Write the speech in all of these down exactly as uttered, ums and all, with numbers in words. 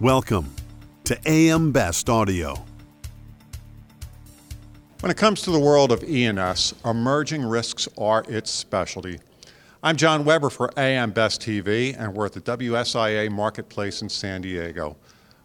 Welcome to A M Best Audio. When it comes to the world of E and S, emerging risks are its specialty. I'm John Weber for A M Best T V, and we're at the W S I A Marketplace in San Diego.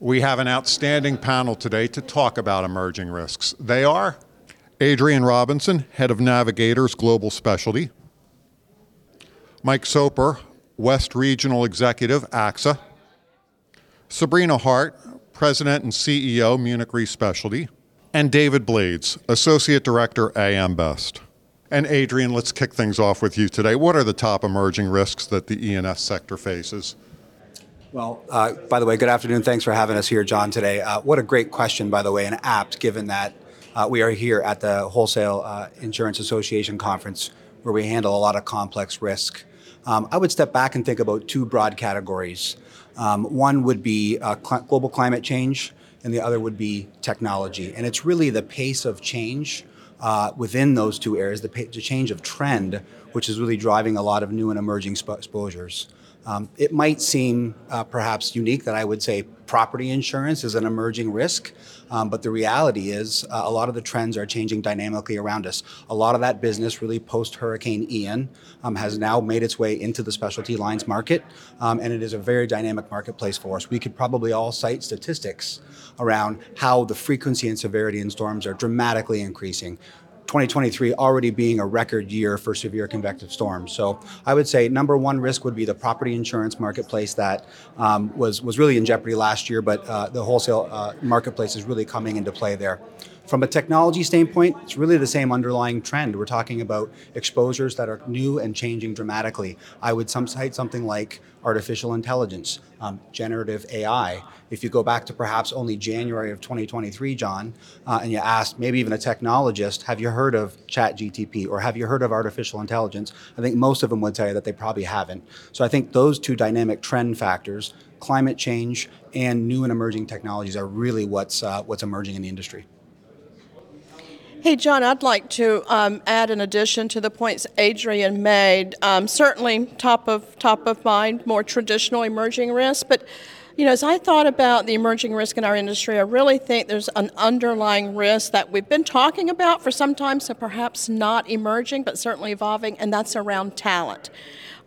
We have an outstanding panel today to talk about emerging risks. They are Adrian Robinson, head of Navigators Global Specialty; Mike Soper, West Regional Executive, A X A; Sabrina Hart, President and C E O, Munich Re-Specialty; and David Blades, Associate Director, A M Best. And Adrian, let's kick things off with you today. What are the top emerging risks that the E and S sector faces? Well, uh, by the way, good afternoon. Thanks for having us here, John, today. Uh, what a great question, by the way, and apt, given that uh, we are here at the Wholesale uh, Insurance Association Conference, where we handle a lot of complex risk. Um, I would step back and think about two broad categories. Um, one would be uh, cl- global climate change, and the other would be technology. And it's really the pace of change uh, within those two areas, the, pa- the change of trend, which is really driving a lot of new and emerging sp- exposures. Um, it might seem uh, perhaps unique that I would say property insurance is an emerging risk, um, but the reality is uh, a lot of the trends are changing dynamically around us. A lot of that business really post-Hurricane Ian um, has now made its way into the specialty lines market, um, and it is a very dynamic marketplace for us. We could probably all cite statistics around how the frequency and severity in storms are dramatically increasing. twenty twenty-three already being a record year for severe convective storms. So I would say number one risk would be the property insurance marketplace that um, was, was really in jeopardy last year, but uh, the wholesale uh, marketplace is really coming into play there. From a technology standpoint, it's really the same underlying trend. We're talking about exposures that are new and changing dramatically. I would cite something like artificial intelligence, um, generative A I. If you go back to perhaps only January of twenty twenty-three, John, uh, and you asked maybe even a technologist, have you heard of ChatGPT or have you heard of artificial intelligence? I think most of them would tell you that they probably haven't. So I think those two dynamic trend factors, climate change and new and emerging technologies, are really what's uh, what's emerging in the industry. Hey, John, I'd like to um, add an addition to the points Adrian made. Um, certainly top of top of mind, more traditional emerging risks. But, you know, as I thought about the emerging risk in our industry, I really think there's an underlying risk that we've been talking about for some time, so perhaps not emerging, but certainly evolving, and that's around talent.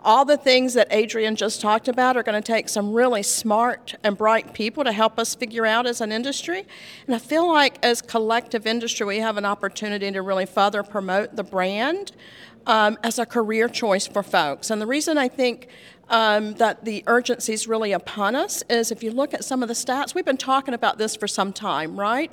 All the things that Adrian just talked about are going to take some really smart and bright people to help us figure out as an industry. And I feel like as collective industry, we have an opportunity to really further promote the brand um, as a career choice for folks. And the reason I think Um, that the urgency is really upon us is if you look at some of the stats, we've been talking about this for some time, right?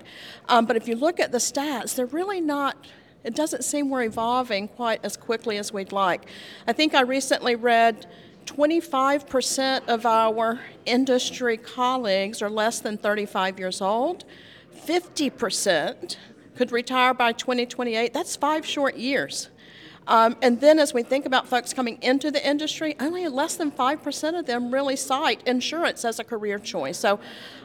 Um, but if you look at the stats, they're really not, it doesn't seem we're evolving quite as quickly as we'd like. I think I recently read twenty-five percent of our industry colleagues are less than thirty-five years old, fifty percent could retire by twenty twenty-eight, that's five short years. Um, and then as we think about folks coming into the industry, only less than five percent of them really cite insurance as a career choice. So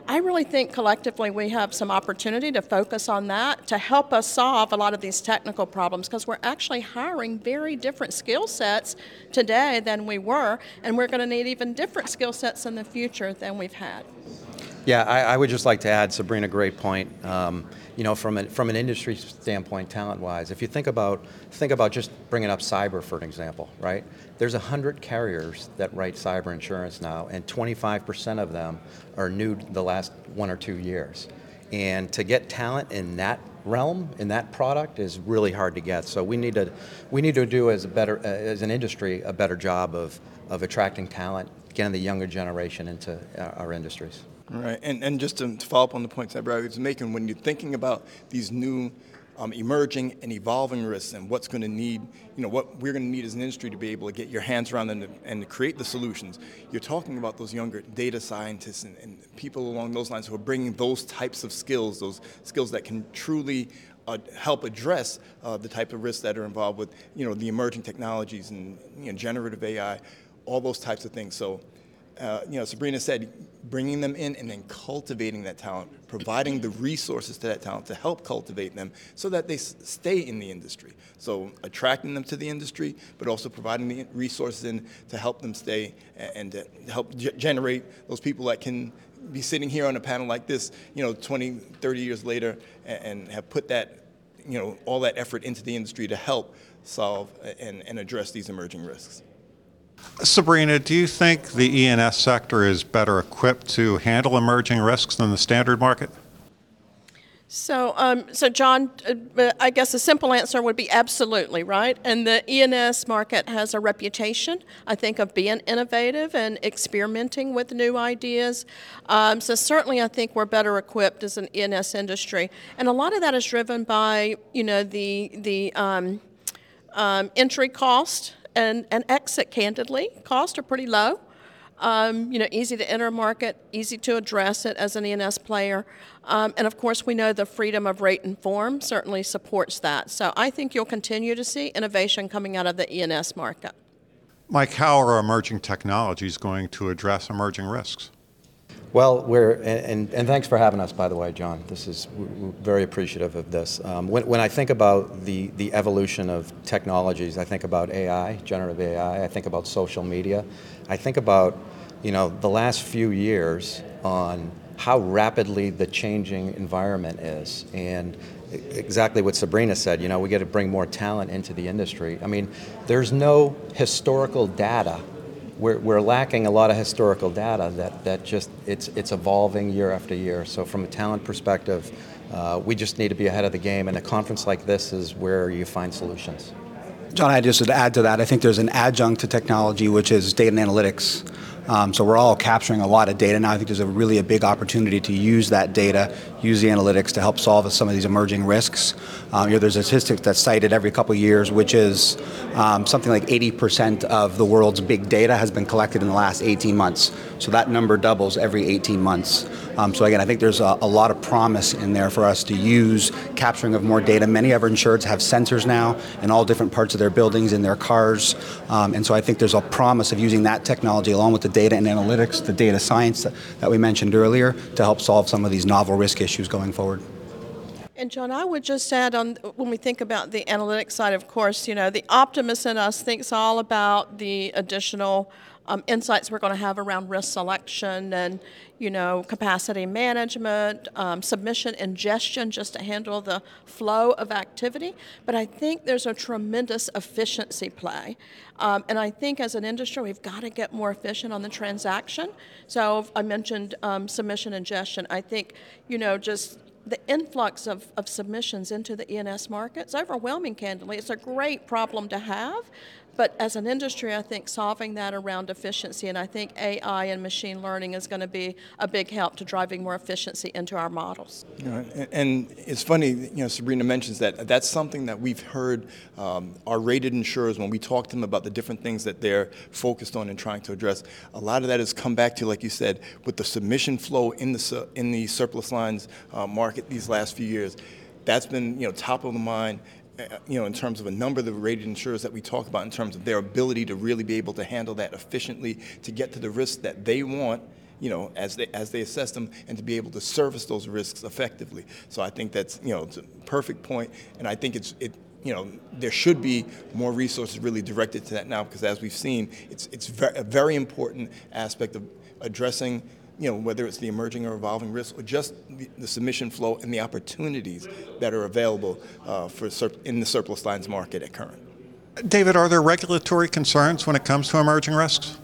I really think collectively we have some opportunity to focus on that to help us solve a lot of these technical problems, because we're actually hiring very different skill sets today than we were, and we're going to need even different skill sets in the future than we've had. Yeah, I, I would just like to add, Sabrina, great point. Um, you know, from an from an industry standpoint, talent-wise, if you think about think about just bringing up cyber for an example, right? There's a hundred carriers that write cyber insurance now, and twenty-five percent of them are new the last one or two years. And to get talent in that realm, in that product, is really hard to get. So we need to we need to do as a better as an industry a better job of of attracting talent, getting the younger generation into our industries. All right, and, and just to follow up on the points that Brad was making, when you're thinking about these new um, emerging and evolving risks and what's going to need, you know, what we're going to need as an industry to be able to get your hands around them and to, and to create the solutions, you're talking about those younger data scientists and, and people along those lines who are bringing those types of skills, those skills that can truly Uh, help address uh, the type of risks that are involved with, you know, the emerging technologies and, you know, generative A I, all those types of things. So, uh, you know, Sabrina said, bringing them in and then cultivating that talent, providing the resources to that talent to help cultivate them so that they s- stay in the industry. So attracting them to the industry, but also providing the resources in to help them stay and, and to help g- generate those people that can be sitting here on a panel like this, you know, twenty, thirty years later, and, and have put that, you know, all that effort into the industry to help solve and, and address these emerging risks. Sabrina, do you think the E and S sector is better equipped to handle emerging risks than the standard market? So, um, so John, uh, I guess a simple answer would be absolutely, right? And the E and S market has a reputation, I think, of being innovative and experimenting with new ideas. Um, so certainly I think we're better equipped as an E and S industry. And a lot of that is driven by, you know, the, the um, um, entry cost and, and exit, candidly. Costs are pretty low. Um, you know, easy to enter market, easy to address it as an E and S player. Um, and of course, we know the freedom of rate and form certainly supports that. So I think you'll continue to see innovation coming out of the E and S market. Mike, how are emerging technologies going to address emerging risks? Well, we're, and, and thanks for having us, by the way, John. This is, we're very appreciative of this. Um, when, when I think about the, the evolution of technologies, I think about A I, generative A I, I think about social media. I think about, you know, the last few years on how rapidly the changing environment is. And exactly what Sabrina said, you know, we got to bring more talent into the industry. I mean, there's no historical data. We're, we're lacking a lot of historical data that, that just, it's, it's evolving year after year. So from a talent perspective, uh, we just need to be ahead of the game, and a conference like this is where you find solutions. John, I just would add to that, I think there's an adjunct to technology, which is data and analytics. Um, so we're all capturing a lot of data now. I think there's a really a big opportunity to use that data, use the analytics to help solve some of these emerging risks. Um, you know, there's a statistic that's cited every couple of years, which is um, something like eighty percent of the world's big data has been collected in the last eighteen months. So that number doubles every eighteen months. Um, so again, I think there's a, a lot of promise in there for us to use capturing of more data. Many of our insureds have sensors now in all different parts of their buildings, in their cars. Um, and so I think there's a promise of using that technology along with the data and analytics, the data science that, that we mentioned earlier, to help solve some of these novel risk issues going forward. And John, I would just add on, when we think about the analytics side, of course, you know, the optimist in us thinks all about the additional um, insights we're going to have around risk selection and, you know, capacity management, um, submission ingestion, just to handle the flow of activity. But I think there's a tremendous efficiency play. Um, and I think as an industry, we've got to get more efficient on the transaction. So I mentioned um, submission ingestion. I think, you know, just the influx of, of submissions into the E and S market is overwhelming, candidly. It's a great problem to have, but as an industry, I think solving that around efficiency, and I think A I and machine learning is going to be a big help to driving more efficiency into our models. You know, and, and it's funny, you know, Sabrina mentions that. That's something that we've heard um, our rated insurers, when we talk to them about the different things that they're focused on and trying to address, a lot of that has come back to, like you said, with the submission flow in the, su in the surplus lines uh, market these last few years. That's been, you know, top of the mind, you know, in terms of a number of the rated insurers that we talk about, in terms of their ability to really be able to handle that efficiently, to get to the risks that they want, you know, as they as they assess them, and to be able to service those risks effectively. So I think that's, you know, it's a perfect point, and I think it's it you know, there should be more resources really directed to that now, because as we've seen, it's it's ver a very important aspect of addressing, you know, whether it's the emerging or evolving risks, or just the, the submission flow and the opportunities that are available uh, for sur in the surplus lines market at current. David, are there regulatory concerns when it comes to emerging risks?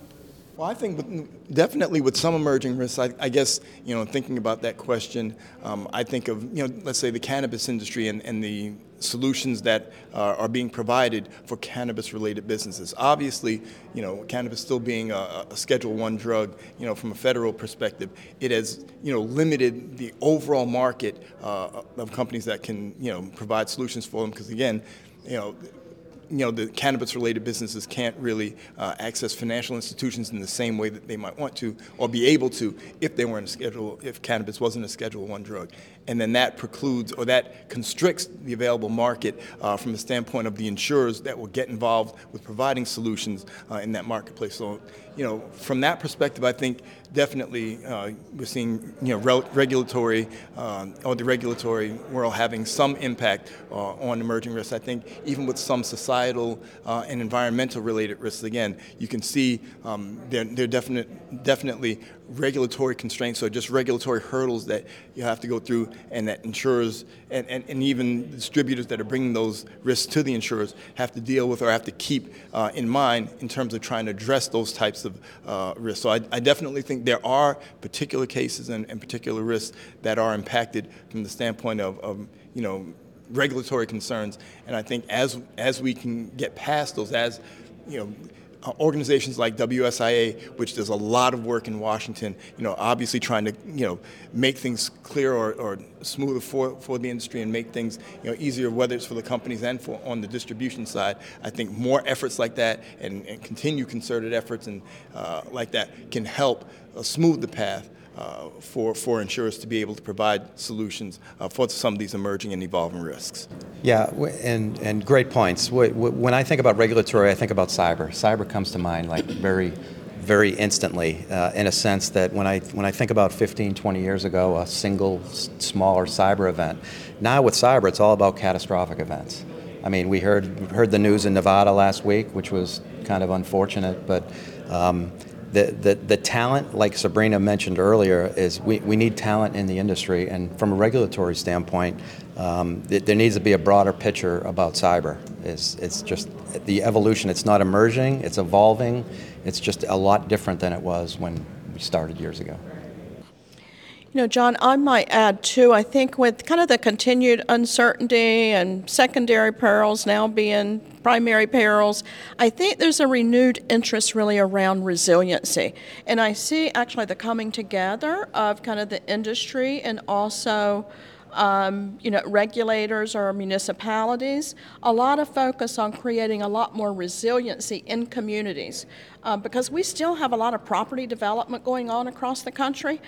Well, I think with, definitely with some emerging risks, I, I guess, you know, thinking about that question, um, I think of, you know, let's say the cannabis industry and, and the solutions that uh, are being provided for cannabis-related businesses. Obviously, you know, cannabis still being a, a Schedule One drug, you know, from a federal perspective, it has, you know, limited the overall market uh, of companies that can, you know, provide solutions for them, because again, you know, you know, the cannabis-related businesses can't really uh, access financial institutions in the same way that they might want to, or be able to, if they weren't a schedule, if cannabis wasn't a Schedule One drug. And then that precludes, or that constricts the available market uh, from the standpoint of the insurers that will get involved with providing solutions uh, in that marketplace. So, you know, from that perspective, I think definitely uh, we're seeing, you know, re regulatory uh, or the regulatory world having some impact uh, on emerging risks. I think even with some societal uh, and environmental related risks, again, you can see um, there, there definite, definitely regulatory constraints, so just regulatory hurdles that you have to go through, and that insurers and, and, and even distributors that are bringing those risks to the insurers have to deal with or have to keep uh, in mind in terms of trying to address those types of uh, risks. So I, I definitely think there are particular cases and, and particular risks that are impacted from the standpoint of, of you know, regulatory concerns. And I think as, as we can get past those, as, you know, organizations like W S I A, which does a lot of work in Washington, you know, obviously trying to, you know, make things clear or, or smoother for, for the industry and make things, you know, easier, whether it's for the companies and for on the distribution side. I think more efforts like that and, and continue concerted efforts and uh, like that can help uh, smooth the path uh, for, for insurers to be able to provide solutions uh, for some of these emerging and evolving risks. Yeah, and, and great points. When I think about regulatory, I think about cyber. Cyber comes to mind like very, very instantly uh, in a sense that when I, when I think about fifteen, twenty years ago, a single smaller cyber event. Now with cyber, it's all about catastrophic events. I mean, we heard, heard the news in Nevada last week, which was kind of unfortunate, but um, The, the, the talent, like Sabrina mentioned earlier, is we, we need talent in the industry, and from a regulatory standpoint, um, th there needs to be a broader picture about cyber. It's, it's just the evolution. It's not emerging, it's evolving. It's just a lot different than it was when we started years ago. You know, John, I might add too, I think with kind of the continued uncertainty and secondary perils now being primary perils, I think there's a renewed interest really around resiliency. And I see actually the coming together of kind of the industry and also Um, you know, regulators or municipalities, a lot of focus on creating a lot more resiliency in communities uh, because we still have a lot of property development going on across the country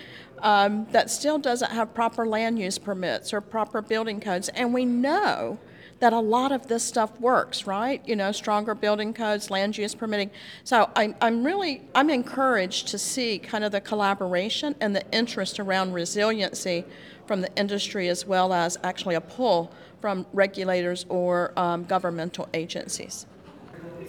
um, that still doesn't have proper land use permits or proper building codes, and we know that a lot of this stuff works, right? You know, stronger building codes, land use permitting. So I'm, I'm really, I'm encouraged to see kind of the collaboration and the interest around resiliency from the industry, as well as actually a pull from regulators or um, governmental agencies.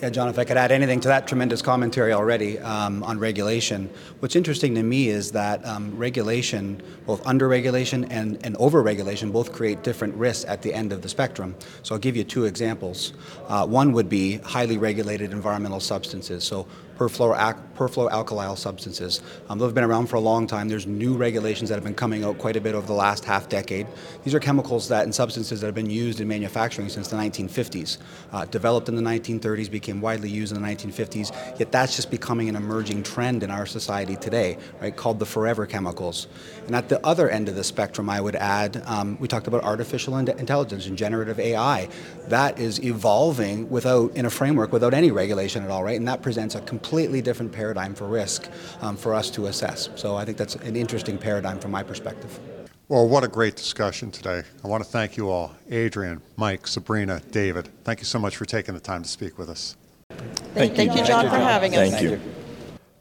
Yeah, John, if I could add anything to that tremendous commentary already um, on regulation. What's interesting to me is that um, regulation, both under-regulation and, and over-regulation, both create different risks at the end of the spectrum. So I'll give you two examples. Uh, one would be highly regulated environmental substances, so per-flow alkali substances. Um, they've been around for a long time. There's new regulations that have been coming out quite a bit over the last half decade. These are chemicals that and substances that have been used in manufacturing since the nineteen fifties, uh, developed in the nineteen thirties, became widely used in the nineteen fifties, yet that's just becoming an emerging trend in our society today, right, called the forever chemicals. And at the other end of the spectrum, I would add, um, we talked about artificial intelligence and generative A I. That is evolving without, in a framework without any regulation at all, right, and that presents a complete completely different paradigm for risk um, for us to assess. So I think that's an interesting paradigm from my perspective. Well, what a great discussion today. I want to thank you all, Adrian, Mike, Sabrina, David. Thank you so much for taking the time to speak with us. Thank, thank you, John, for having us. Thank you.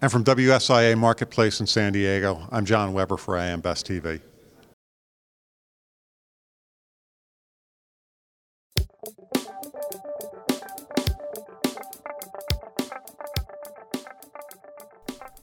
And from W S I A Marketplace in San Diego, I'm John Weber for A M Best T V.